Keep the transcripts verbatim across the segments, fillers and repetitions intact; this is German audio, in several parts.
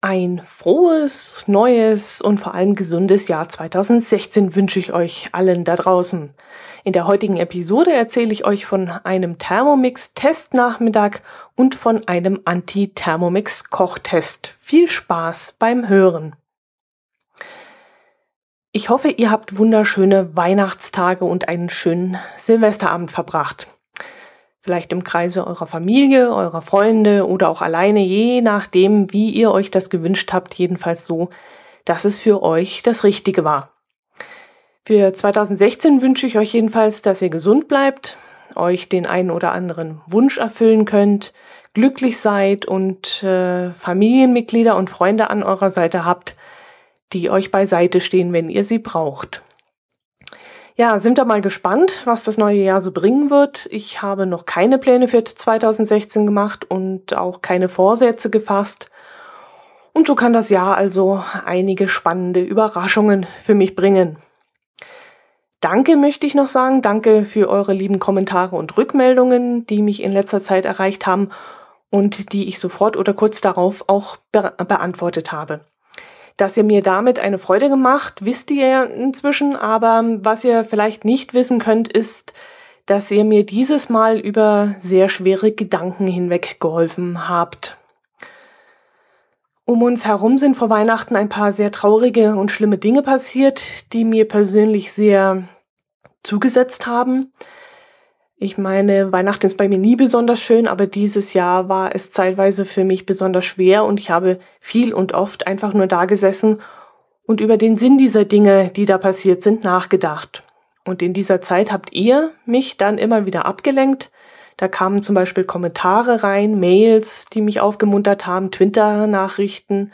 Ein frohes, neues und vor allem gesundes Jahr zweitausendsechzehn wünsche ich euch allen da draußen. In der heutigen Episode erzähle ich euch von einem Thermomix-Testnachmittag und von einem Anti-Thermomix-Kochtest. Viel Spaß beim Hören! Ich hoffe, ihr habt wunderschöne Weihnachtstage und einen schönen Silvesterabend verbracht. Vielleicht im Kreise eurer Familie, eurer Freunde oder auch alleine, je nachdem, wie ihr euch das gewünscht habt, jedenfalls so, dass es für euch das Richtige war. Für zweitausendsechzehn wünsche ich euch jedenfalls, dass ihr gesund bleibt, euch den einen oder anderen Wunsch erfüllen könnt, glücklich seid und äh, Familienmitglieder und Freunde an eurer Seite habt, die euch beiseite stehen, wenn ihr sie braucht. Ja, sind wir mal gespannt, was das neue Jahr so bringen wird. Ich habe noch keine Pläne für zweitausendsechzehn gemacht und auch keine Vorsätze gefasst. Und so kann das Jahr also einige spannende Überraschungen für mich bringen. Danke möchte ich noch sagen. Danke für eure lieben Kommentare und Rückmeldungen, die mich in letzter Zeit erreicht haben und die ich sofort oder kurz darauf auch be- beantwortet habe. Dass ihr mir damit eine Freude gemacht, wisst ihr ja inzwischen, aber was ihr vielleicht nicht wissen könnt, ist, dass ihr mir dieses Mal über sehr schwere Gedanken hinweg geholfen habt. Um uns herum sind vor Weihnachten ein paar sehr traurige und schlimme Dinge passiert, die mir persönlich sehr zugesetzt haben. Ich meine, Weihnachten ist bei mir nie besonders schön, aber dieses Jahr war es zeitweise für mich besonders schwer und ich habe viel und oft einfach nur da gesessen und über den Sinn dieser Dinge, die da passiert sind, nachgedacht. Und in dieser Zeit habt ihr mich dann immer wieder abgelenkt. Da kamen zum Beispiel Kommentare rein, Mails, die mich aufgemuntert haben, Twitter-Nachrichten.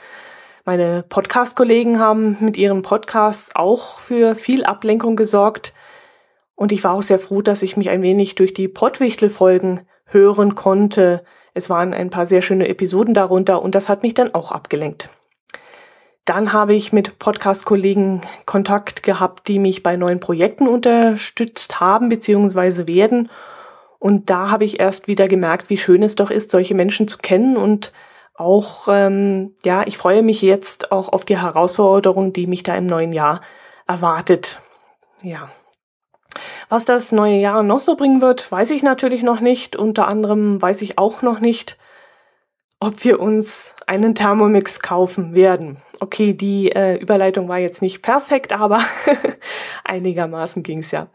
Meine Podcast-Kollegen haben mit ihren Podcasts auch für viel Ablenkung gesorgt. Und ich war auch sehr froh, dass ich mich ein wenig durch die Pottwichtel-Folgen hören konnte. Es waren ein paar sehr schöne Episoden darunter und das hat mich dann auch abgelenkt. Dann habe ich mit Podcast-Kollegen Kontakt gehabt, die mich bei neuen Projekten unterstützt haben bzw. werden. Und da habe ich erst wieder gemerkt, wie schön es doch ist, solche Menschen zu kennen. Und auch, ähm, ja, ich freue mich jetzt auch auf die Herausforderung, die mich da im neuen Jahr erwartet. Ja. Was das neue Jahr noch so bringen wird, weiß ich natürlich noch nicht. Unter anderem weiß ich auch noch nicht, ob wir uns einen Thermomix kaufen werden. Okay, die äh, Überleitung war jetzt nicht perfekt, aber einigermaßen ging's ja.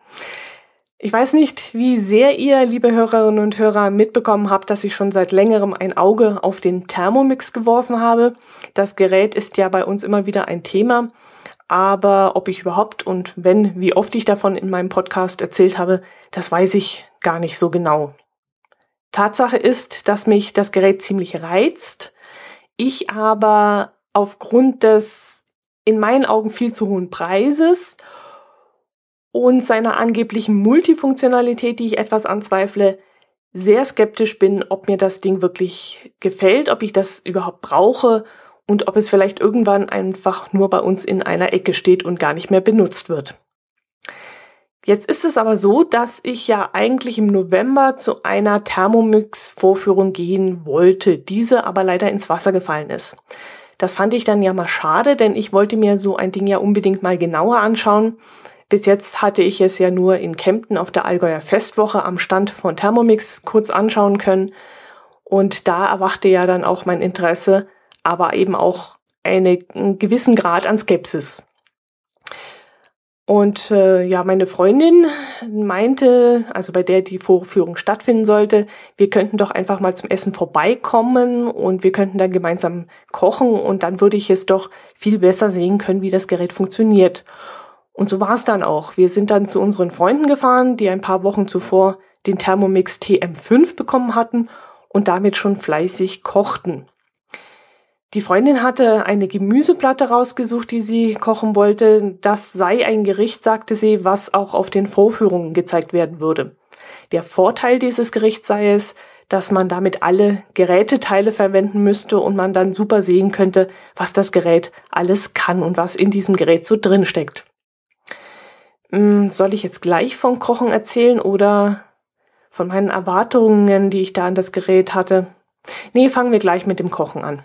Ich weiß nicht, wie sehr ihr, liebe Hörerinnen und Hörer, mitbekommen habt, dass ich schon seit längerem ein Auge auf den Thermomix geworfen habe. Das Gerät ist ja bei uns immer wieder ein Thema. Aber ob ich überhaupt und wenn, wie oft ich davon in meinem Podcast erzählt habe, das weiß ich gar nicht so genau. Tatsache ist, dass mich das Gerät ziemlich reizt, ich aber aufgrund des in meinen Augen viel zu hohen Preises und seiner angeblichen Multifunktionalität, die ich etwas anzweifle, sehr skeptisch bin, ob mir das Ding wirklich gefällt, ob ich das überhaupt brauche. Und ob es vielleicht irgendwann einfach nur bei uns in einer Ecke steht und gar nicht mehr benutzt wird. Jetzt ist es aber so, dass ich ja eigentlich im November zu einer Thermomix-Vorführung gehen wollte, diese aber leider ins Wasser gefallen ist. Das fand ich dann ja mal schade, denn ich wollte mir so ein Ding ja unbedingt mal genauer anschauen. Bis jetzt hatte ich es ja nur in Kempten auf der Allgäuer Festwoche am Stand von Thermomix kurz anschauen können. Und da erwachte ja dann auch mein Interesse, aber eben auch einen gewissen Grad an Skepsis. Und äh, ja, meine Freundin meinte, also bei der die Vorführung stattfinden sollte, wir könnten doch einfach mal zum Essen vorbeikommen und wir könnten dann gemeinsam kochen und dann würde ich es doch viel besser sehen können, wie das Gerät funktioniert. Und so war es dann auch. Wir sind dann zu unseren Freunden gefahren, die ein paar Wochen zuvor den Thermomix T M fünf bekommen hatten und damit schon fleißig kochten. Die Freundin hatte eine Gemüseplatte rausgesucht, die sie kochen wollte. Das sei ein Gericht, sagte sie, was auch auf den Vorführungen gezeigt werden würde. Der Vorteil dieses Gerichts sei es, dass man damit alle Geräteteile verwenden müsste und man dann super sehen könnte, was das Gerät alles kann und was in diesem Gerät so drin steckt. Hm, soll ich jetzt gleich vom Kochen erzählen oder von meinen Erwartungen, die ich da an das Gerät hatte? Nee, fangen wir gleich mit dem Kochen an.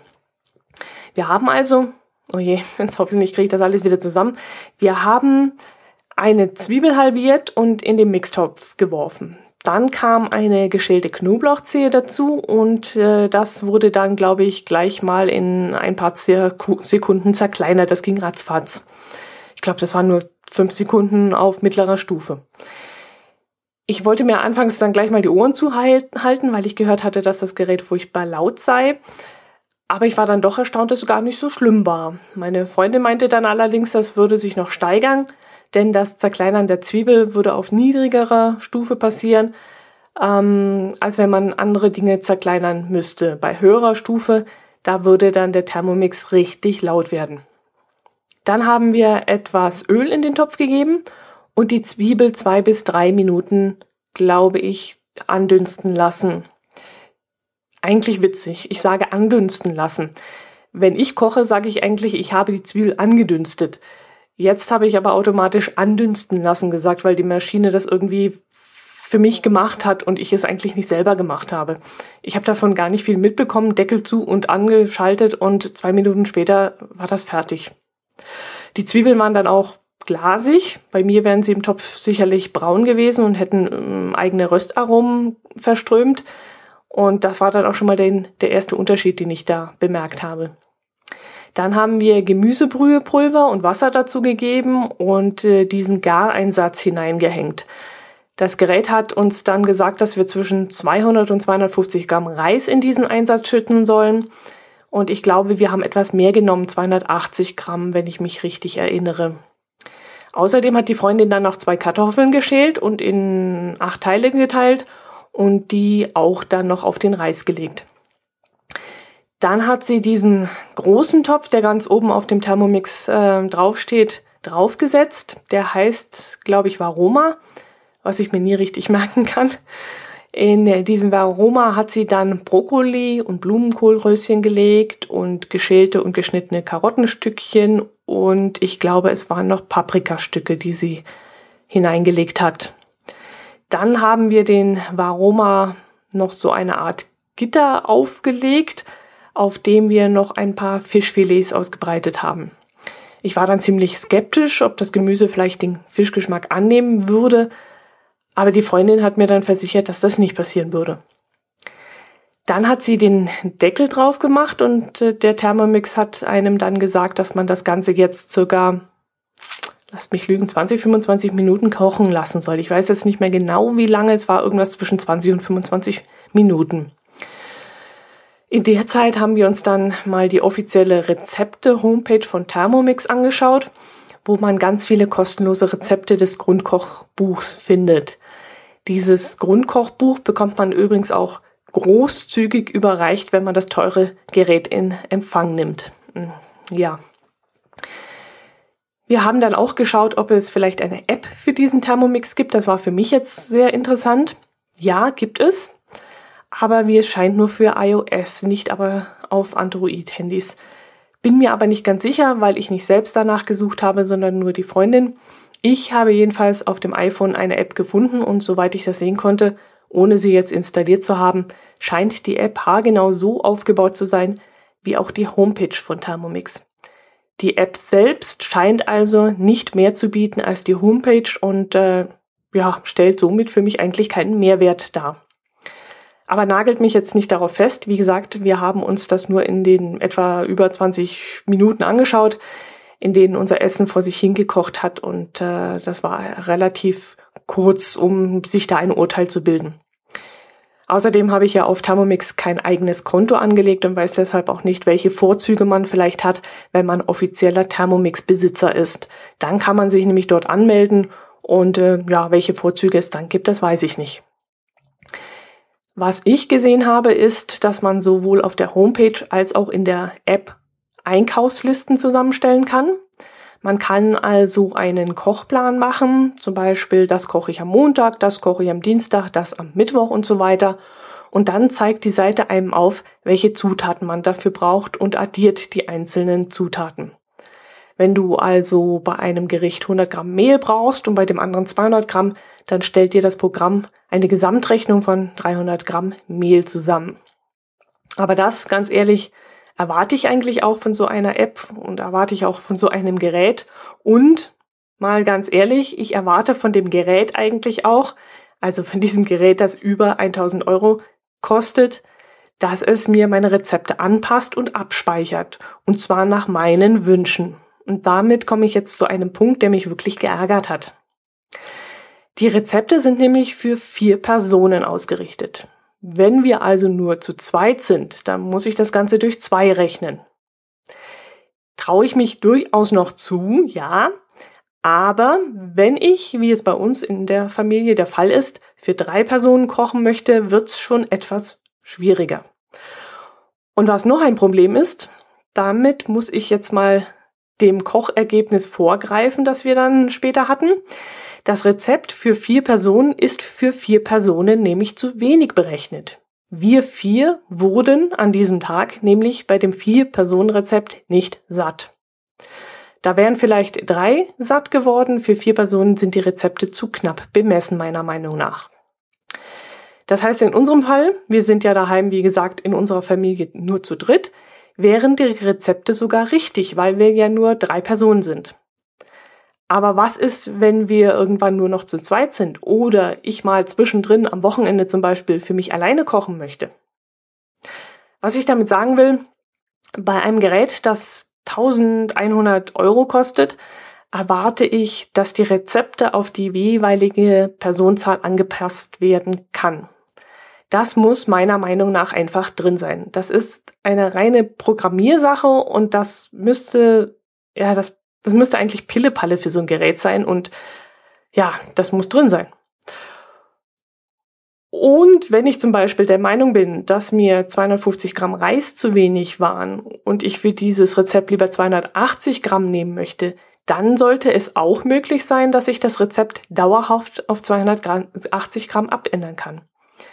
Wir haben also, oh je, jetzt hoffentlich kriege ich das alles wieder zusammen, wir haben eine Zwiebel halbiert und in den Mixtopf geworfen. Dann kam eine geschälte Knoblauchzehe dazu und äh, das wurde dann, glaube ich, gleich mal in ein paar Sekunden zerkleinert. Das ging ratzfatz. Ich glaube, das waren nur fünf Sekunden auf mittlerer Stufe. Ich wollte mir anfangs dann gleich mal die Ohren zuhalten, weil ich gehört hatte, dass das Gerät furchtbar laut sei. Aber ich war dann doch erstaunt, dass es gar nicht so schlimm war. Meine Freundin meinte dann allerdings, das würde sich noch steigern, denn das Zerkleinern der Zwiebel würde auf niedrigerer Stufe passieren, ähm, als wenn man andere Dinge zerkleinern müsste. Bei höherer Stufe, da würde dann der Thermomix richtig laut werden. Dann haben wir etwas Öl in den Topf gegeben und die Zwiebel zwei bis drei Minuten, glaube ich, andünsten lassen. Eigentlich witzig, ich sage andünsten lassen. Wenn ich koche, sage ich eigentlich, ich habe die Zwiebel angedünstet. Jetzt habe ich aber automatisch andünsten lassen gesagt, weil die Maschine das irgendwie für mich gemacht hat und ich es eigentlich nicht selber gemacht habe. Ich habe davon gar nicht viel mitbekommen, Deckel zu und angeschaltet und zwei Minuten später war das fertig. Die Zwiebeln waren dann auch glasig. Bei mir wären sie im Topf sicherlich braun gewesen und hätten eigene Röstaromen verströmt. Und das war dann auch schon mal den, der erste Unterschied, den ich da bemerkt habe. Dann haben wir Gemüsebrühepulver und Wasser dazu gegeben und äh, diesen Gareinsatz hineingehängt. Das Gerät hat uns dann gesagt, dass wir zwischen zweihundert und zweihundertfünfzig Gramm Reis in diesen Einsatz schütten sollen. Und ich glaube, wir haben etwas mehr genommen, zweihundertachtzig Gramm, wenn ich mich richtig erinnere. Außerdem hat die Freundin dann noch zwei Kartoffeln geschält und in acht Teile geteilt und die auch dann noch auf den Reis gelegt. Dann hat sie diesen großen Topf, der ganz oben auf dem Thermomix äh, draufsteht, draufgesetzt. Der heißt, glaube ich, Varoma, was ich mir nie richtig merken kann. In äh, diesen Varoma hat sie dann Brokkoli und Blumenkohlröschen gelegt und geschälte und geschnittene Karottenstückchen und ich glaube, es waren noch Paprikastücke, die sie hineingelegt hat. Dann haben wir den Varoma noch so eine Art Gitter aufgelegt, auf dem wir noch ein paar Fischfilets ausgebreitet haben. Ich war dann ziemlich skeptisch, ob das Gemüse vielleicht den Fischgeschmack annehmen würde, aber die Freundin hat mir dann versichert, dass das nicht passieren würde. Dann hat sie den Deckel drauf gemacht und der Thermomix hat einem dann gesagt, dass man das Ganze jetzt circa, lasst mich lügen, zwanzig, fünfundzwanzig Minuten kochen lassen soll. Ich weiß jetzt nicht mehr genau, wie lange, es war irgendwas zwischen zwanzig und fünfundzwanzig Minuten. In der Zeit haben wir uns dann mal die offizielle Rezepte-Homepage von Thermomix angeschaut, wo man ganz viele kostenlose Rezepte des Grundkochbuchs findet. Dieses Grundkochbuch bekommt man übrigens auch großzügig überreicht, wenn man das teure Gerät in Empfang nimmt. Ja. Wir haben dann auch geschaut, ob es vielleicht eine App für diesen Thermomix gibt. Das war für mich jetzt sehr interessant. Ja, gibt es. Aber wie es scheint nur für iOS, nicht aber auf Android-Handys. Bin mir aber nicht ganz sicher, weil ich nicht selbst danach gesucht habe, sondern nur die Freundin. Ich habe jedenfalls auf dem iPhone eine App gefunden und soweit ich das sehen konnte, ohne sie jetzt installiert zu haben, scheint die App haargenau so aufgebaut zu sein, wie auch die Homepage von Thermomix. Die App selbst scheint also nicht mehr zu bieten als die Homepage und äh, ja, stellt somit für mich eigentlich keinen Mehrwert dar. Aber nagelt mich jetzt nicht darauf fest. Wie gesagt, wir haben uns das nur in den etwa über zwanzig Minuten angeschaut, in denen unser Essen vor sich hingekocht hat. Und äh, das war relativ kurz, um sich da ein Urteil zu bilden. Außerdem habe ich ja auf Thermomix kein eigenes Konto angelegt und weiß deshalb auch nicht, welche Vorzüge man vielleicht hat, wenn man offizieller Thermomix-Besitzer ist. Dann kann man sich nämlich dort anmelden und äh, ja, welche Vorzüge es dann gibt, das weiß ich nicht. Was ich gesehen habe, ist, dass man sowohl auf der Homepage als auch in der App Einkaufslisten zusammenstellen kann. Man kann also einen Kochplan machen, zum Beispiel das koche ich am Montag, das koche ich am Dienstag, das am Mittwoch und so weiter. Und dann zeigt die Seite einem auf, welche Zutaten man dafür braucht und addiert die einzelnen Zutaten. Wenn du also bei einem Gericht hundert Gramm Mehl brauchst und bei dem anderen zweihundert Gramm, dann stellt dir das Programm eine Gesamtrechnung von dreihundert Gramm Mehl zusammen. Aber das, ganz ehrlich, erwarte ich eigentlich auch von so einer App und erwarte ich auch von so einem Gerät. Und mal ganz ehrlich, ich erwarte von dem Gerät eigentlich auch, also von diesem Gerät, das über tausend Euro kostet, dass es mir meine Rezepte anpasst und abspeichert. Und zwar nach meinen Wünschen. Und damit komme ich jetzt zu einem Punkt, der mich wirklich geärgert hat. Die Rezepte sind nämlich für vier Personen ausgerichtet. Wenn wir also nur zu zweit sind, dann muss ich das Ganze durch zwei rechnen. Traue ich mich durchaus noch zu, ja. Aber wenn ich, wie es bei uns in der Familie der Fall ist, für drei Personen kochen möchte, wird's schon etwas schwieriger. Und was noch ein Problem ist, damit muss ich jetzt mal dem Kochergebnis vorgreifen, das wir dann später hatten. Das Rezept für vier Personen ist für vier Personen nämlich zu wenig berechnet. Wir vier wurden an diesem Tag nämlich bei dem Vier-Personen-Rezept nicht satt. Da wären vielleicht drei satt geworden, für vier Personen sind die Rezepte zu knapp bemessen, meiner Meinung nach. Das heißt in unserem Fall, wir sind ja daheim, wie gesagt, in unserer Familie nur zu dritt, wären die Rezepte sogar richtig, weil wir ja nur drei Personen sind. Aber was ist, wenn wir irgendwann nur noch zu zweit sind oder ich mal zwischendrin am Wochenende zum Beispiel für mich alleine kochen möchte? Was ich damit sagen will, bei einem Gerät, das eintausendeinhundert Euro kostet, erwarte ich, dass die Rezepte auf die jeweilige Personenzahl angepasst werden kann. Das muss meiner Meinung nach einfach drin sein. Das ist eine reine Programmiersache und das müsste, ja, das, das müsste eigentlich Pillepalle für so ein Gerät sein und ja, das muss drin sein. Und wenn ich zum Beispiel der Meinung bin, dass mir zweihundertfünfzig Gramm Reis zu wenig waren und ich für dieses Rezept lieber zweihundertachtzig Gramm nehmen möchte, dann sollte es auch möglich sein, dass ich das Rezept dauerhaft auf zweihundertachtzig Gramm abändern kann.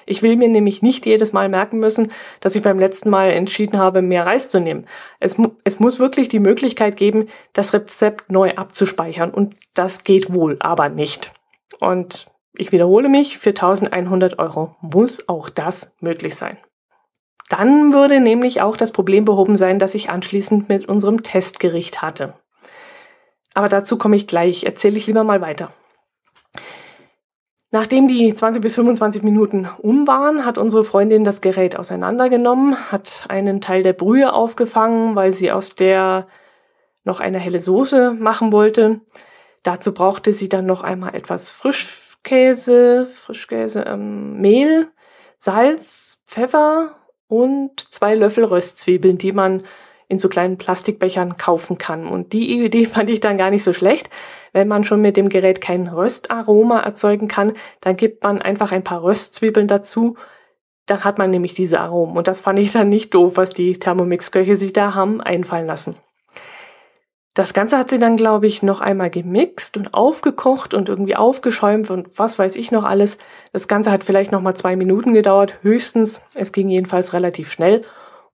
Ich will mir nämlich nicht jedes Mal merken müssen, dass ich beim letzten Mal entschieden habe, mehr Reis zu nehmen. Es, mu- es muss wirklich die Möglichkeit geben, das Rezept neu abzuspeichern und das geht wohl, aber nicht. Und ich wiederhole mich, für eintausendeinhundert Euro muss auch das möglich sein. Dann würde nämlich auch das Problem behoben sein, das ich anschließend mit unserem Testgericht hatte. Aber dazu komme ich gleich, erzähle ich lieber mal weiter. Nachdem die zwanzig bis fünfundzwanzig Minuten um waren, hat unsere Freundin das Gerät auseinandergenommen, hat einen Teil der Brühe aufgefangen, weil sie aus der noch eine helle Soße machen wollte. Dazu brauchte sie dann noch einmal etwas Frischkäse, Frischkäse, ähm, Mehl, Salz, Pfeffer und zwei Löffel Röstzwiebeln, die man in so kleinen Plastikbechern kaufen kann. Und die Idee fand ich dann gar nicht so schlecht. Wenn man schon mit dem Gerät kein Röstaroma erzeugen kann, dann gibt man einfach ein paar Röstzwiebeln dazu. Dann hat man nämlich diese Aromen. Und das fand ich dann nicht doof, was die Thermomix-Köche sich da haben einfallen lassen. Das Ganze hat sie dann, glaube ich, noch einmal gemixt und aufgekocht und irgendwie aufgeschäumt und was weiß ich noch alles. Das Ganze hat vielleicht noch mal zwei Minuten gedauert, höchstens. Es ging jedenfalls relativ schnell.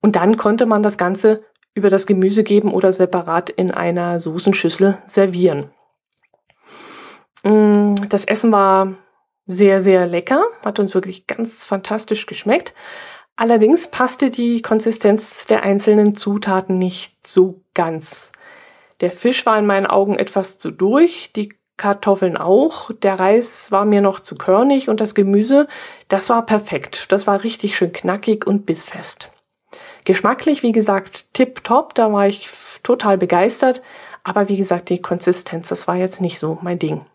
Und dann konnte man das Ganze über das Gemüse geben oder separat in einer Soßenschüssel servieren. Das Essen war sehr, sehr lecker, hat uns wirklich ganz fantastisch geschmeckt. Allerdings passte die Konsistenz der einzelnen Zutaten nicht so ganz. Der Fisch war in meinen Augen etwas zu durch, die Kartoffeln auch, der Reis war mir noch zu körnig und das Gemüse, das war perfekt. Das war richtig schön knackig und bissfest. Geschmacklich, wie gesagt, tipptopp, da war ich total begeistert. Aber wie gesagt, die Konsistenz, das war jetzt nicht so mein Ding.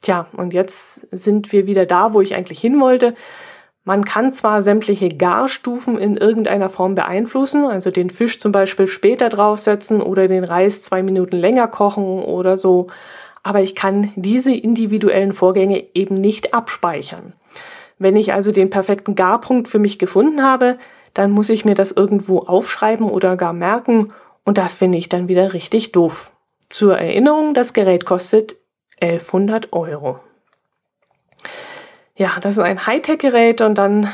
Tja, und jetzt sind wir wieder da, wo ich eigentlich hin wollte. Man kann zwar sämtliche Garstufen in irgendeiner Form beeinflussen, also den Fisch zum Beispiel später draufsetzen oder den Reis zwei Minuten länger kochen oder so, aber ich kann diese individuellen Vorgänge eben nicht abspeichern. Wenn ich also den perfekten Garpunkt für mich gefunden habe, dann muss ich mir das irgendwo aufschreiben oder gar merken und das finde ich dann wieder richtig doof. Zur Erinnerung, das Gerät kostet elfhundert Euro. Ja, das ist ein Hightech-Gerät und dann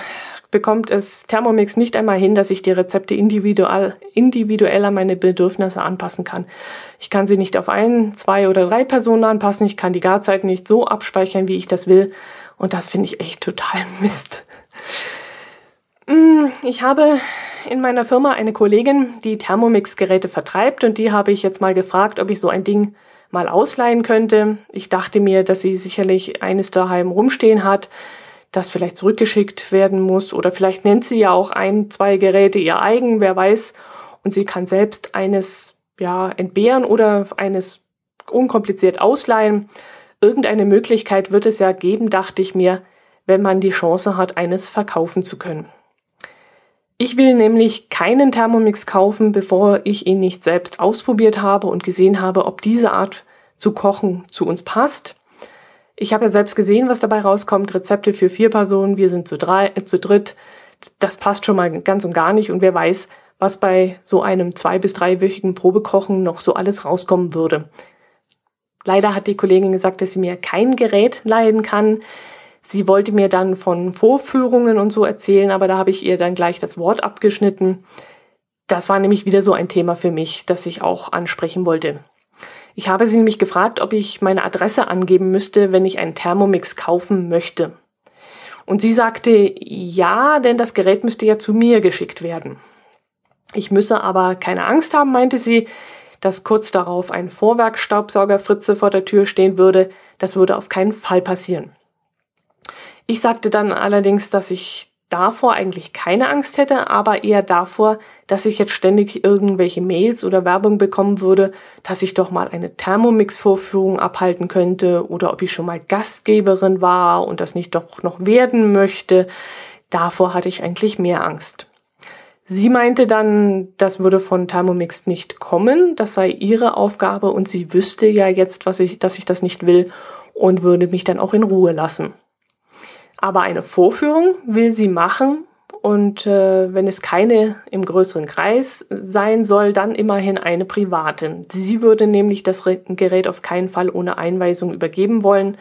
bekommt es Thermomix nicht einmal hin, dass ich die Rezepte individuell, individuell an meine Bedürfnisse anpassen kann. Ich kann sie nicht auf ein, zwei oder drei Personen anpassen. Ich kann die Garzeiten nicht so abspeichern, wie ich das will. Und das finde ich echt total Mist. Ich habe in meiner Firma eine Kollegin, die Thermomix-Geräte vertreibt, und die habe ich jetzt mal gefragt, ob ich so ein Ding mal ausleihen könnte. Ich dachte mir, dass sie sicherlich eines daheim rumstehen hat, das vielleicht zurückgeschickt werden muss, oder vielleicht nennt sie ja auch ein, zwei Geräte ihr eigen, wer weiß, und sie kann selbst eines ja entbehren oder eines unkompliziert ausleihen. Irgendeine Möglichkeit wird es ja geben, dachte ich mir, wenn man die Chance hat, eines verkaufen zu können. Ich will nämlich keinen Thermomix kaufen, bevor ich ihn nicht selbst ausprobiert habe und gesehen habe, ob diese Art zu kochen zu uns passt. Ich habe ja selbst gesehen, was dabei rauskommt. Rezepte für vier Personen, wir sind zu drei, äh, zu dritt. Das passt schon mal ganz und gar nicht. Und wer weiß, was bei so einem zwei- bis dreiwöchigen Probekochen noch so alles rauskommen würde. Leider hat die Kollegin gesagt, dass sie mir kein Gerät leihen kann. Sie wollte mir dann von Vorführungen und so erzählen, aber da habe ich ihr dann gleich das Wort abgeschnitten. Das war nämlich wieder so ein Thema für mich, das ich auch ansprechen wollte. Ich habe sie nämlich gefragt, ob ich meine Adresse angeben müsste, wenn ich einen Thermomix kaufen möchte. Und sie sagte, ja, denn das Gerät müsste ja zu mir geschickt werden. Ich müsse aber keine Angst haben, meinte sie, dass kurz darauf ein Vorwerkstaubsaugerfritze vor der Tür stehen würde. Das würde auf keinen Fall passieren. Ich sagte dann allerdings, dass ich davor eigentlich keine Angst hätte, aber eher davor, dass ich jetzt ständig irgendwelche Mails oder Werbung bekommen würde, dass ich doch mal eine Thermomix-Vorführung abhalten könnte oder ob ich schon mal Gastgeberin war und das nicht doch noch werden möchte. Davor hatte ich eigentlich mehr Angst. Sie meinte dann, das würde von Thermomix nicht kommen, das sei ihre Aufgabe und sie wüsste ja jetzt, was ich, dass ich das nicht will und würde mich dann auch in Ruhe lassen. Aber eine Vorführung will sie machen und äh, wenn es keine im größeren Kreis sein soll, dann immerhin eine private. Sie würde nämlich das Gerät auf keinen Fall ohne Einweisung übergeben wollen.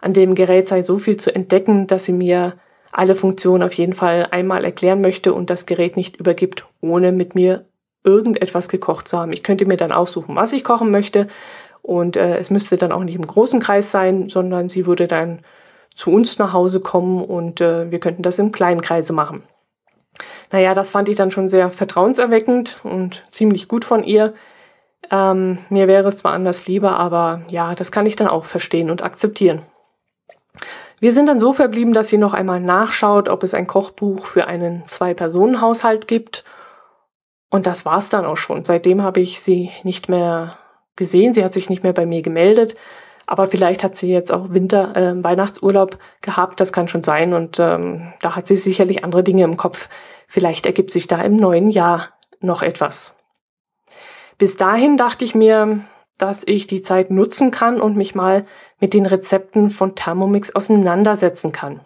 An dem Gerät sei so viel zu entdecken, dass sie mir alle Funktionen auf jeden Fall einmal erklären möchte und das Gerät nicht übergibt, ohne mit mir irgendetwas gekocht zu haben. Ich könnte mir dann aussuchen, was ich kochen möchte und äh, es müsste dann auch nicht im großen Kreis sein, sondern sie würde dann zu uns nach Hause kommen und äh, wir könnten das im kleinen Kreise machen. Naja, das fand ich dann schon sehr vertrauenserweckend und ziemlich gut von ihr. Ähm, mir wäre es zwar anders lieber, aber ja, das kann ich dann auch verstehen und akzeptieren. Wir sind dann so verblieben, dass sie noch einmal nachschaut, ob es ein Kochbuch für einen Zwei-Personen-Haushalt gibt. Und das war's dann auch schon. Seitdem habe ich sie nicht mehr gesehen, sie hat sich nicht mehr bei mir gemeldet. Aber vielleicht hat sie jetzt auch Winter, äh, Weihnachtsurlaub gehabt, das kann schon sein. Und ähm, da hat sie sicherlich andere Dinge im Kopf. Vielleicht ergibt sich da im neuen Jahr noch etwas. Bis dahin dachte ich mir, dass ich die Zeit nutzen kann und mich mal mit den Rezepten von Thermomix auseinandersetzen kann.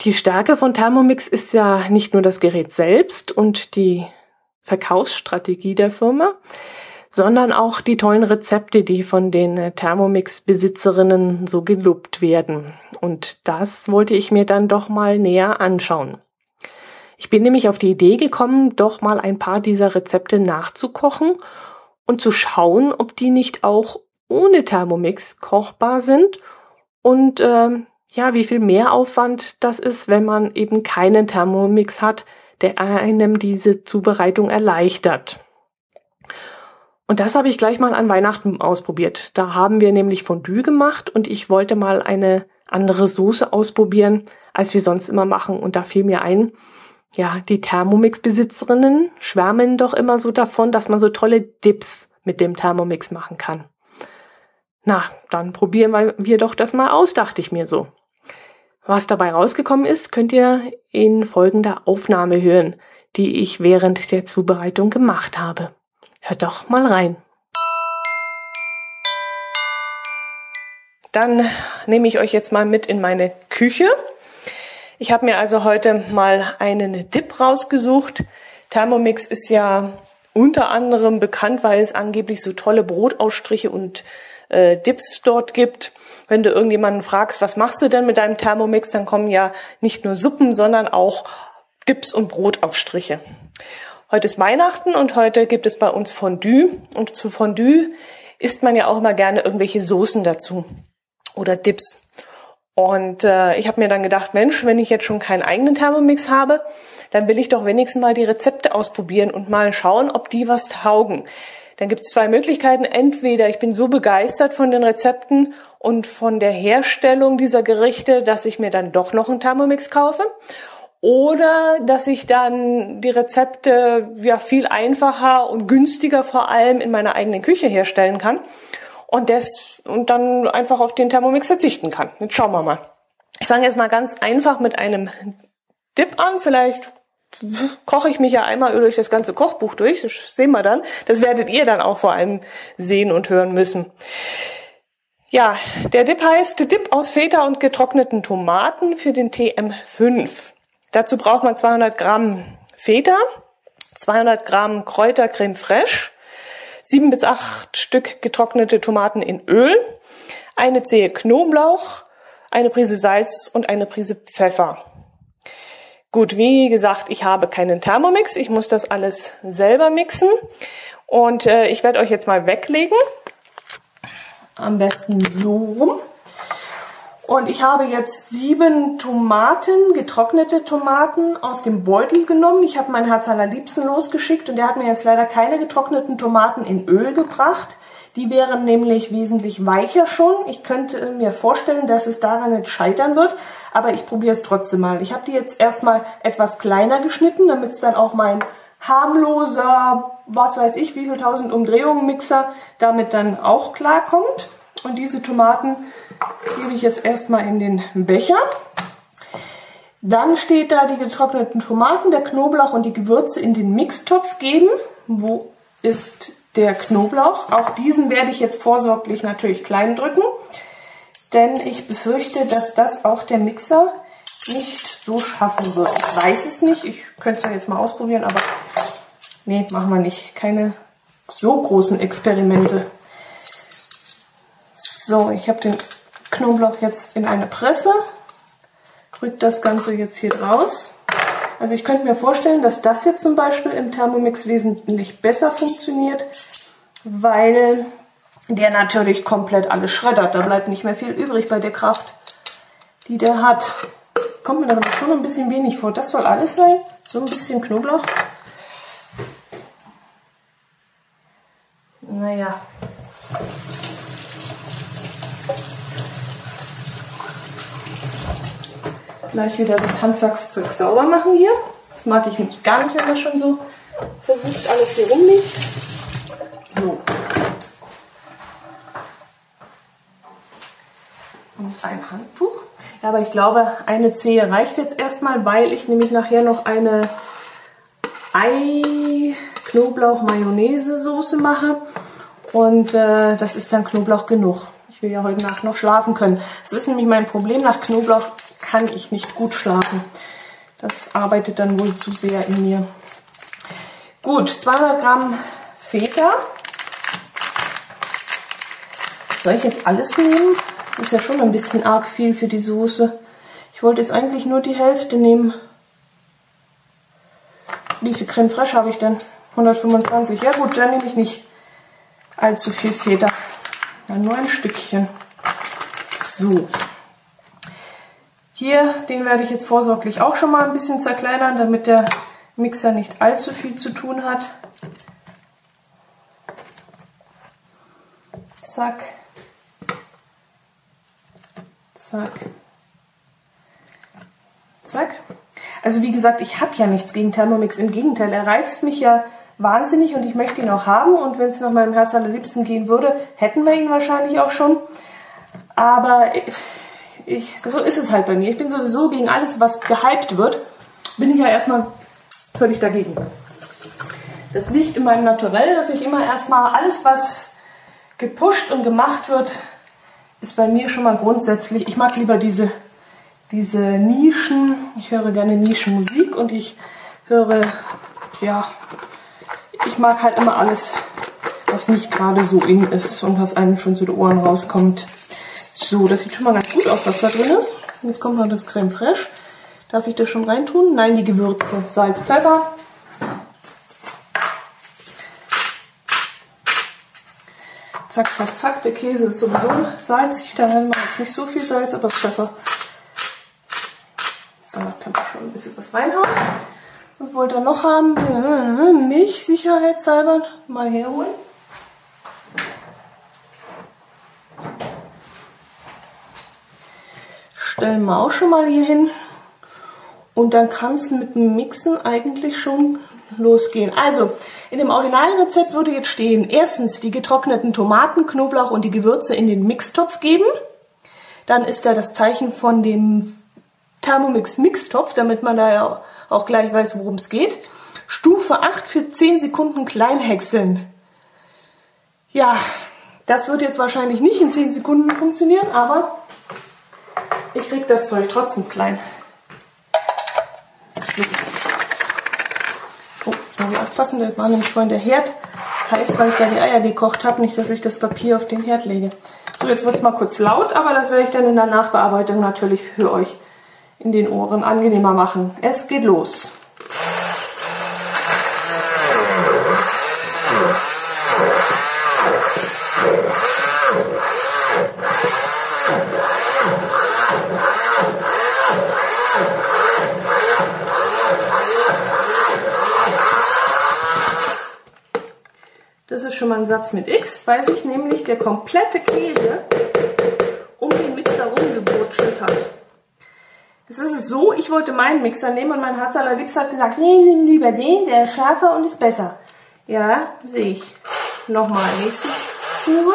Die Stärke von Thermomix ist ja nicht nur das Gerät selbst und die Verkaufsstrategie der Firma, sondern auch die tollen Rezepte, die von den Thermomix-Besitzerinnen so gelobt werden. Und das wollte ich mir dann doch mal näher anschauen. Ich bin nämlich auf die Idee gekommen, doch mal ein paar dieser Rezepte nachzukochen und zu schauen, ob die nicht auch ohne Thermomix kochbar sind und äh, ja, wie viel Mehraufwand das ist, wenn man eben keinen Thermomix hat, der einem diese Zubereitung erleichtert. Und das habe ich gleich mal an Weihnachten ausprobiert. Da haben wir nämlich Fondue gemacht und ich wollte mal eine andere Soße ausprobieren, als wir sonst immer machen. Und da fiel mir ein, ja, die Thermomix-Besitzerinnen schwärmen doch immer so davon, dass man so tolle Dips mit dem Thermomix machen kann. Na, dann probieren wir doch das mal aus, dachte ich mir so. Was dabei rausgekommen ist, könnt ihr in folgender Aufnahme hören, die ich während der Zubereitung gemacht habe. Hört doch mal rein. Dann nehme ich euch jetzt mal mit in meine Küche. Ich habe mir also heute mal einen Dip rausgesucht. Thermomix ist ja unter anderem bekannt, weil es angeblich so tolle Brotausstriche und äh, Dips dort gibt. Wenn du irgendjemanden fragst, was machst du denn mit deinem Thermomix, dann kommen ja nicht nur Suppen, sondern auch Dips und Brotaufstriche. Heute ist Weihnachten und heute gibt es bei uns Fondue. Und zu Fondue isst man ja auch immer gerne irgendwelche Soßen dazu oder Dips. Und äh, ich habe mir dann gedacht, Mensch, wenn ich jetzt schon keinen eigenen Thermomix habe, dann will ich doch wenigstens mal die Rezepte ausprobieren und mal schauen, ob die was taugen. Dann gibt es zwei Möglichkeiten. Entweder ich bin so begeistert von den Rezepten und von der Herstellung dieser Gerichte, dass ich mir dann doch noch einen Thermomix kaufe. Oder dass ich dann die Rezepte ja viel einfacher und günstiger vor allem in meiner eigenen Küche herstellen kann. Und, des, und dann einfach auf den Thermomix verzichten kann. Jetzt schauen wir mal. Ich fange jetzt mal ganz einfach mit einem Dip an. Vielleicht koche ich mich ja einmal durch das ganze Kochbuch durch. Das sehen wir dann. Das werdet ihr dann auch vor allem sehen und hören müssen. Ja, der Dip heißt Dip aus Feta und getrockneten Tomaten für den T M fünf. Dazu braucht man zweihundert Gramm Feta, zweihundert Gramm Kräutercreme fraiche, sieben bis acht Stück getrocknete Tomaten in Öl, eine Zehe Knoblauch, eine Prise Salz und eine Prise Pfeffer. Gut, wie gesagt, ich habe keinen Thermomix, ich muss das alles selber mixen und äh, ich werde euch jetzt mal weglegen, am besten so rum. Und ich habe jetzt sieben Tomaten, getrocknete Tomaten aus dem Beutel genommen. Ich habe meinen Herz allerliebsten losgeschickt und der hat mir jetzt leider keine getrockneten Tomaten in Öl gebracht. Die wären nämlich wesentlich weicher schon. Ich könnte mir vorstellen, dass es daran nicht scheitern wird, aber ich probiere es trotzdem mal. Ich habe die jetzt erstmal etwas kleiner geschnitten, damit es dann auch mein harmloser, was weiß ich, wie viel tausend Umdrehungen Mixer damit dann auch klarkommt. Und diese Tomaten gebe ich jetzt erstmal in den Becher. Dann steht da die getrockneten Tomaten, der Knoblauch und die Gewürze in den Mixtopf geben. Wo ist der Knoblauch? Auch diesen werde ich jetzt vorsorglich natürlich klein drücken, denn ich befürchte, dass das auch der Mixer nicht so schaffen wird. Ich weiß es nicht, ich könnte es ja jetzt mal ausprobieren, aber nee, machen wir nicht. Keine so großen Experimente. So, ich habe den Knoblauch jetzt in eine Presse, drücke das Ganze jetzt hier raus. Also ich könnte mir vorstellen, dass das jetzt zum Beispiel im Thermomix wesentlich besser funktioniert, weil der natürlich komplett alles schreddert. Da bleibt nicht mehr viel übrig bei der Kraft, die der hat. Kommt mir dann aber schon ein bisschen wenig vor. Das soll alles sein, so ein bisschen Knoblauch. Naja. Gleich wieder das Handwerkszeug sauber machen hier. Das mag ich nämlich gar nicht, wenn das schon so versucht, alles hier rumliegt. So. Und ein Handtuch. Ja, aber ich glaube, eine Zehe reicht jetzt erstmal, weil ich nämlich nachher noch eine Ei-Knoblauch-Mayonnaise-Soße mache. Und äh, das ist dann Knoblauch genug. Ich will ja heute Nacht noch schlafen können. Das ist nämlich mein Problem. Nach Knoblauch kann ich nicht gut schlafen. Das arbeitet dann wohl zu sehr in mir. Gut, zweihundert Gramm Feta. Soll ich jetzt alles nehmen? Das ist ja schon ein bisschen arg viel für die Soße. Ich wollte jetzt eigentlich nur die Hälfte nehmen. Wie viel Creme fraiche habe ich denn? hundertfünfundzwanzig. Ja gut, dann nehme ich nicht allzu viel Feta. Ja, nur ein Stückchen. So. Hier, den werde ich jetzt vorsorglich auch schon mal ein bisschen zerkleinern, damit der Mixer nicht allzu viel zu tun hat. Zack. Zack. Zack. Also wie gesagt, ich habe ja nichts gegen Thermomix. Im Gegenteil, er reizt mich ja wahnsinnig und ich möchte ihn auch haben. Und wenn es nach meinem Herz allerliebsten gehen würde, hätten wir ihn wahrscheinlich auch schon. Aber Ich, so ist es halt bei mir. Ich bin sowieso gegen alles, was gehypt wird, bin ich ja erstmal völlig dagegen. Das liegt in meinem Naturell, dass ich immer erstmal alles, was gepusht und gemacht wird, ist bei mir schon mal grundsätzlich. Ich mag lieber diese, diese Nischen. Ich höre gerne Nischenmusik und ich höre, ja, ich mag halt immer alles, was nicht gerade so in ist und was einem schon zu den Ohren rauskommt. So, das sieht schon mal ganz gut aus, was da drin ist. Jetzt kommt noch das Creme fraiche. Darf ich das schon reintun? Nein, die Gewürze. Salz, Pfeffer. Zack, zack, zack. Der Käse ist sowieso salzig. Da werden wir jetzt nicht so viel Salz, aber dafür da kann man schon ein bisschen was reinhauen. Was wollt ihr noch haben? Milch sicherheitshalber mal herholen. Stellen wir auch schon mal hier hin. Und dann kann es mit dem Mixen eigentlich schon losgehen. Also, in dem Originalrezept würde jetzt stehen, erstens die getrockneten Tomaten, Knoblauch und die Gewürze in den Mixtopf geben. Dann ist da das Zeichen von dem Thermomix-Mixtopf, damit man da ja auch gleich weiß, worum es geht. Stufe acht für zehn Sekunden klein häckseln. Ja, das wird jetzt wahrscheinlich nicht in zehn Sekunden funktionieren, aber ich kriege das Zeug trotzdem klein. So. Oh, jetzt muss ich aufpassen, da war nämlich vorhin der Herd heiß, weil ich da die Eier gekocht habe, nicht, dass ich das Papier auf den Herd lege. So, jetzt wird es mal kurz laut, aber das werde ich dann in der Nachbearbeitung natürlich für euch in den Ohren angenehmer machen. Es geht los. Das ist schon mal ein Satz mit X, weil sich nämlich der komplette Käse um den Mixer rumgebotschelt hat. Es ist so, ich wollte meinen Mixer nehmen und mein Harz allerliebst hat gesagt, nee, nimm lieber den, der ist schärfer und ist besser. Ja, sehe ich. Nochmal nächste Schnur.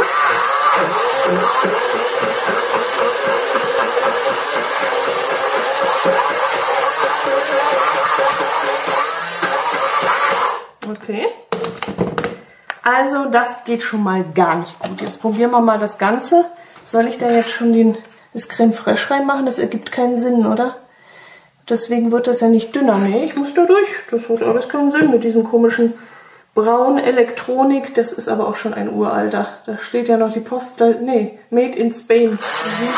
Okay. Also das geht schon mal gar nicht gut. Jetzt probieren wir mal das Ganze. Soll ich da jetzt schon den, das Creme Fraiche reinmachen? Das ergibt keinen Sinn, oder? Deswegen wird das ja nicht dünner. Nee, ich muss da durch. Das hat alles keinen Sinn mit diesem komischen Braun Elektronik. Das ist aber auch schon ein uralter. Da steht ja noch die Post. Da, nee, Made in Spain. Mhm.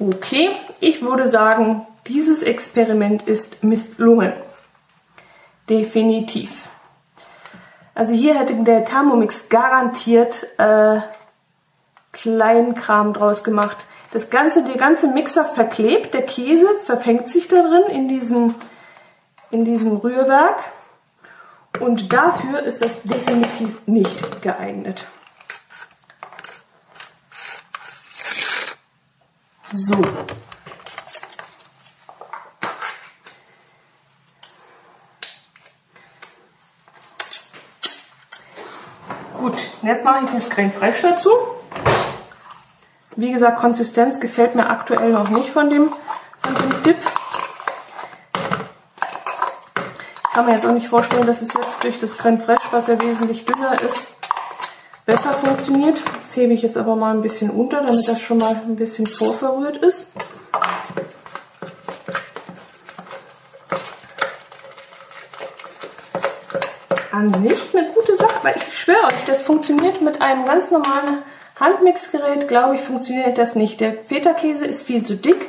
Okay, ich würde sagen, dieses Experiment ist misslungen. Definitiv. Also hier hätte der Thermomix garantiert äh, kleinen Kram draus gemacht. Das ganze, der ganze Mixer verklebt, der Käse verfängt sich da drin in diesem, in diesem Rührwerk. Und dafür ist das definitiv nicht geeignet. So. Gut, jetzt mache ich das Creme Fraiche dazu. Wie gesagt, Konsistenz gefällt mir aktuell noch nicht von dem, von dem Dip. Ich kann mir jetzt auch nicht vorstellen, dass es jetzt durch das Creme Fraiche, was ja wesentlich dünner ist, besser funktioniert. Das hebe ich jetzt aber mal ein bisschen unter, damit das schon mal ein bisschen vorverrührt ist. An sich eine gute Sache, weil ich schwöre euch, das funktioniert mit einem ganz normalen Handmixgerät, glaube ich, funktioniert das nicht. Der Feta-Käse ist viel zu dick.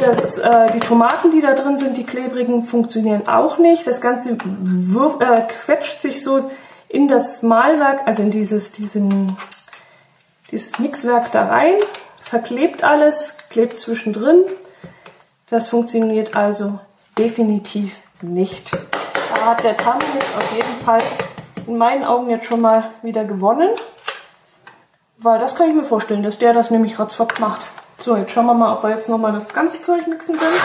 Das, äh, die Tomaten, die da drin sind, die klebrigen, funktionieren auch nicht. Das Ganze wirf, äh, quetscht sich so in das Mahlwerk, also in dieses, diesen, dieses Mixwerk da rein, verklebt alles, klebt zwischendrin. Das funktioniert also definitiv nicht. Da hat der Thermomix auf jeden Fall in meinen Augen jetzt schon mal wieder gewonnen. Weil das kann ich mir vorstellen, dass der das nämlich ratzfatz macht. So, jetzt schauen wir mal, ob wir jetzt nochmal das ganze Zeug mixen können.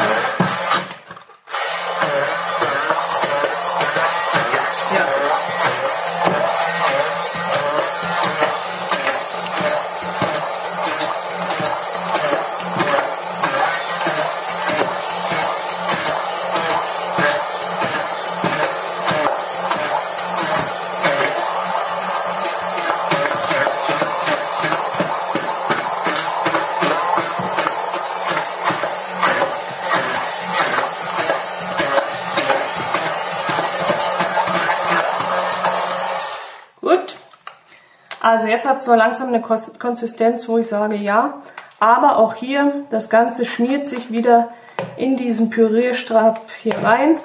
Also jetzt hat es so langsam eine Konsistenz, wo ich sage ja. Aber auch hier, das Ganze schmiert sich wieder in diesen Pürierstab hier rein,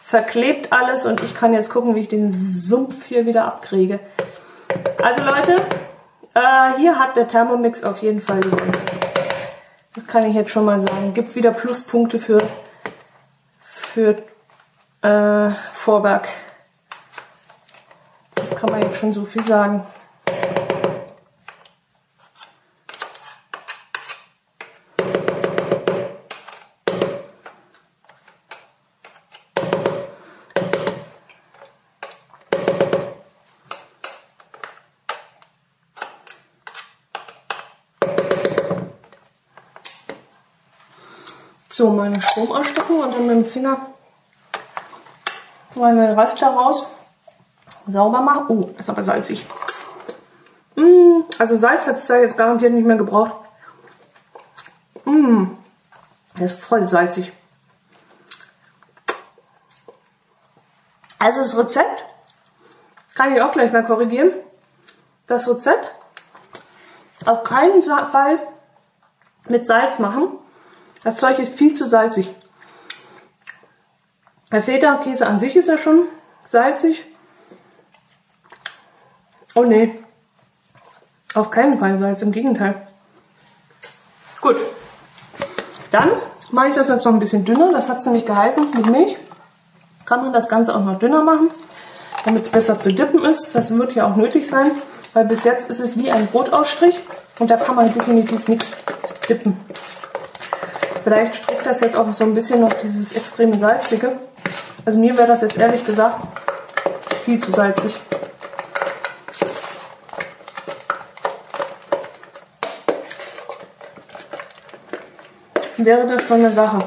verklebt alles und ich kann jetzt gucken, wie ich den Sumpf hier wieder abkriege. Also Leute, äh, hier hat der Thermomix auf jeden Fall gewonnen. Das kann ich jetzt schon mal sagen. Gibt wieder Pluspunkte für, für äh, Vorwerk. Das kann man jetzt schon so viel sagen. So, meine Stromausstockung und dann mit dem Finger meine Raster raus sauber machen. Oh, ist aber salzig. Mm, also Salz hat es da jetzt garantiert nicht mehr gebraucht. Mm, das ist voll salzig. Also das Rezept kann ich auch gleich mal korrigieren. Das Rezept auf keinen Fall mit Salz machen. Das Zeug ist viel zu salzig. Der Feta-Käse an sich ist ja schon salzig. Oh nee, auf keinen Fall Salz, im Gegenteil. Gut, dann mache ich das jetzt noch ein bisschen dünner. Das hat es nämlich geheißen, mit Milch kann man das Ganze auch noch dünner machen, damit es besser zu dippen ist. Das wird ja auch nötig sein, weil bis jetzt ist es wie ein Brotausstrich und da kann man definitiv nichts dippen. Vielleicht streckt das jetzt auch so ein bisschen noch dieses extreme Salzige. Also mir wäre das jetzt ehrlich gesagt viel zu salzig. Wäre das schon eine Sache.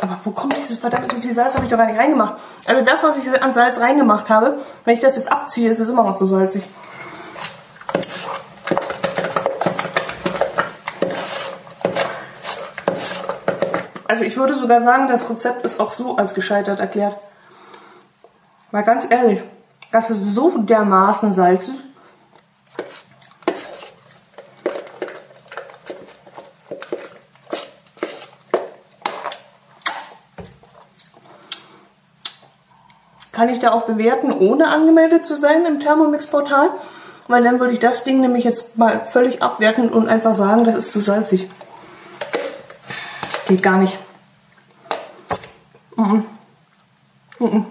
Aber wo kommt dieses verdammt so viel Salz? Habe ich doch gar nicht reingemacht. Also das, was ich an Salz reingemacht habe, wenn ich das jetzt abziehe, ist es immer noch so salzig. Also ich würde sogar sagen, das Rezept ist auch so als gescheitert erklärt. Mal ganz ehrlich, das ist so dermaßen salzig. Kann ich da auch bewerten, ohne angemeldet zu sein im Thermomix-Portal? Weil dann würde ich das Ding nämlich jetzt mal völlig abwerten und einfach sagen, das ist zu salzig. Geht gar nicht. Mm-mm. Mm-mm.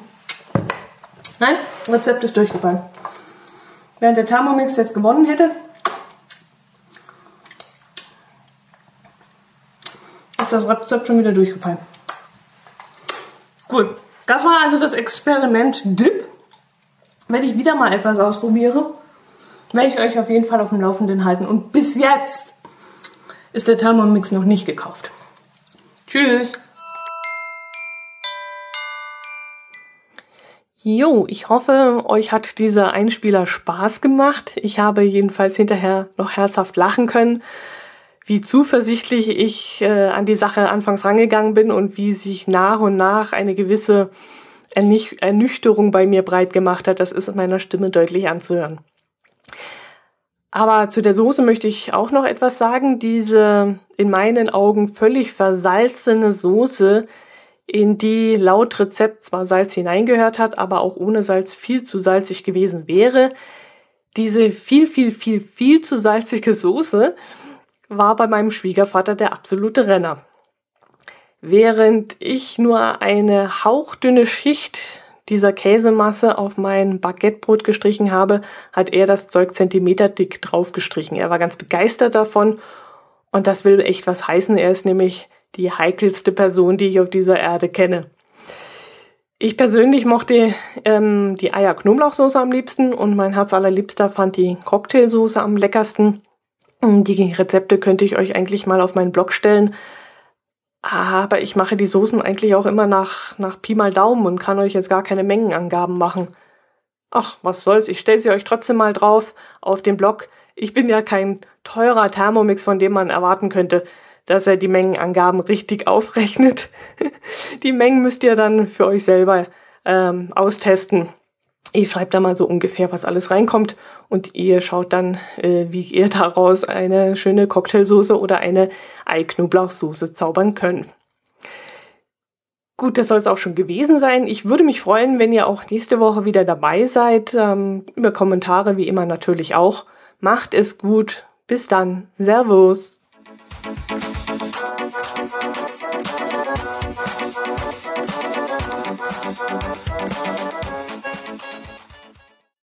Nein, Rezept ist durchgefallen. Während der Thermomix jetzt gewonnen hätte, ist das Rezept schon wieder durchgefallen. Gut, das war also das Experiment Dip. Wenn ich wieder mal etwas ausprobiere, werde ich euch auf jeden Fall auf dem Laufenden halten. Und bis jetzt ist der Thermomix noch nicht gekauft. Tschüss! Jo, ich hoffe, euch hat dieser Einspieler Spaß gemacht. Ich habe jedenfalls hinterher noch herzhaft lachen können, wie zuversichtlich ich äh, an die Sache anfangs rangegangen bin und wie sich nach und nach eine gewisse Ernüchterung bei mir breit gemacht hat. Das ist in meiner Stimme deutlich anzuhören. Aber zu der Soße möchte ich auch noch etwas sagen. Diese in meinen Augen völlig versalzene Soße, in die laut Rezept zwar Salz hineingehört hat, aber auch ohne Salz viel zu salzig gewesen wäre. Diese viel, viel, viel, viel zu salzige Soße war bei meinem Schwiegervater der absolute Renner. Während ich nur eine hauchdünne Schicht dieser Käsemasse auf mein Baguettebrot gestrichen habe, hat er das Zeug zentimeterdick draufgestrichen. Er war ganz begeistert davon und das will echt was heißen. Er ist nämlich die heikelste Person, die ich auf dieser Erde kenne. Ich persönlich mochte ähm, die Eier-Knoblauchsoße am liebsten und mein Herz allerliebster fand die Cocktailsoße am leckersten. Die Rezepte könnte ich euch eigentlich mal auf meinen Blog stellen. Aber ich mache die Soßen eigentlich auch immer nach, nach Pi mal Daumen und kann euch jetzt gar keine Mengenangaben machen. Ach, was soll's, ich stelle sie euch trotzdem mal drauf auf den Blog. Ich bin ja kein teurer Thermomix, von dem man erwarten könnte, dass er die Mengenangaben richtig aufrechnet. Die Mengen müsst ihr dann für euch selber ähm, austesten. Ihr schreibt da mal so ungefähr, was alles reinkommt, und ihr schaut dann, äh, wie ihr daraus eine schöne Cocktailsoße oder eine Ei-Knoblauchsoße zaubern könnt. Gut, das soll es auch schon gewesen sein. Ich würde mich freuen, wenn ihr auch nächste Woche wieder dabei seid. Ähm, über Kommentare wie immer natürlich auch. Macht es gut. Bis dann. Servus.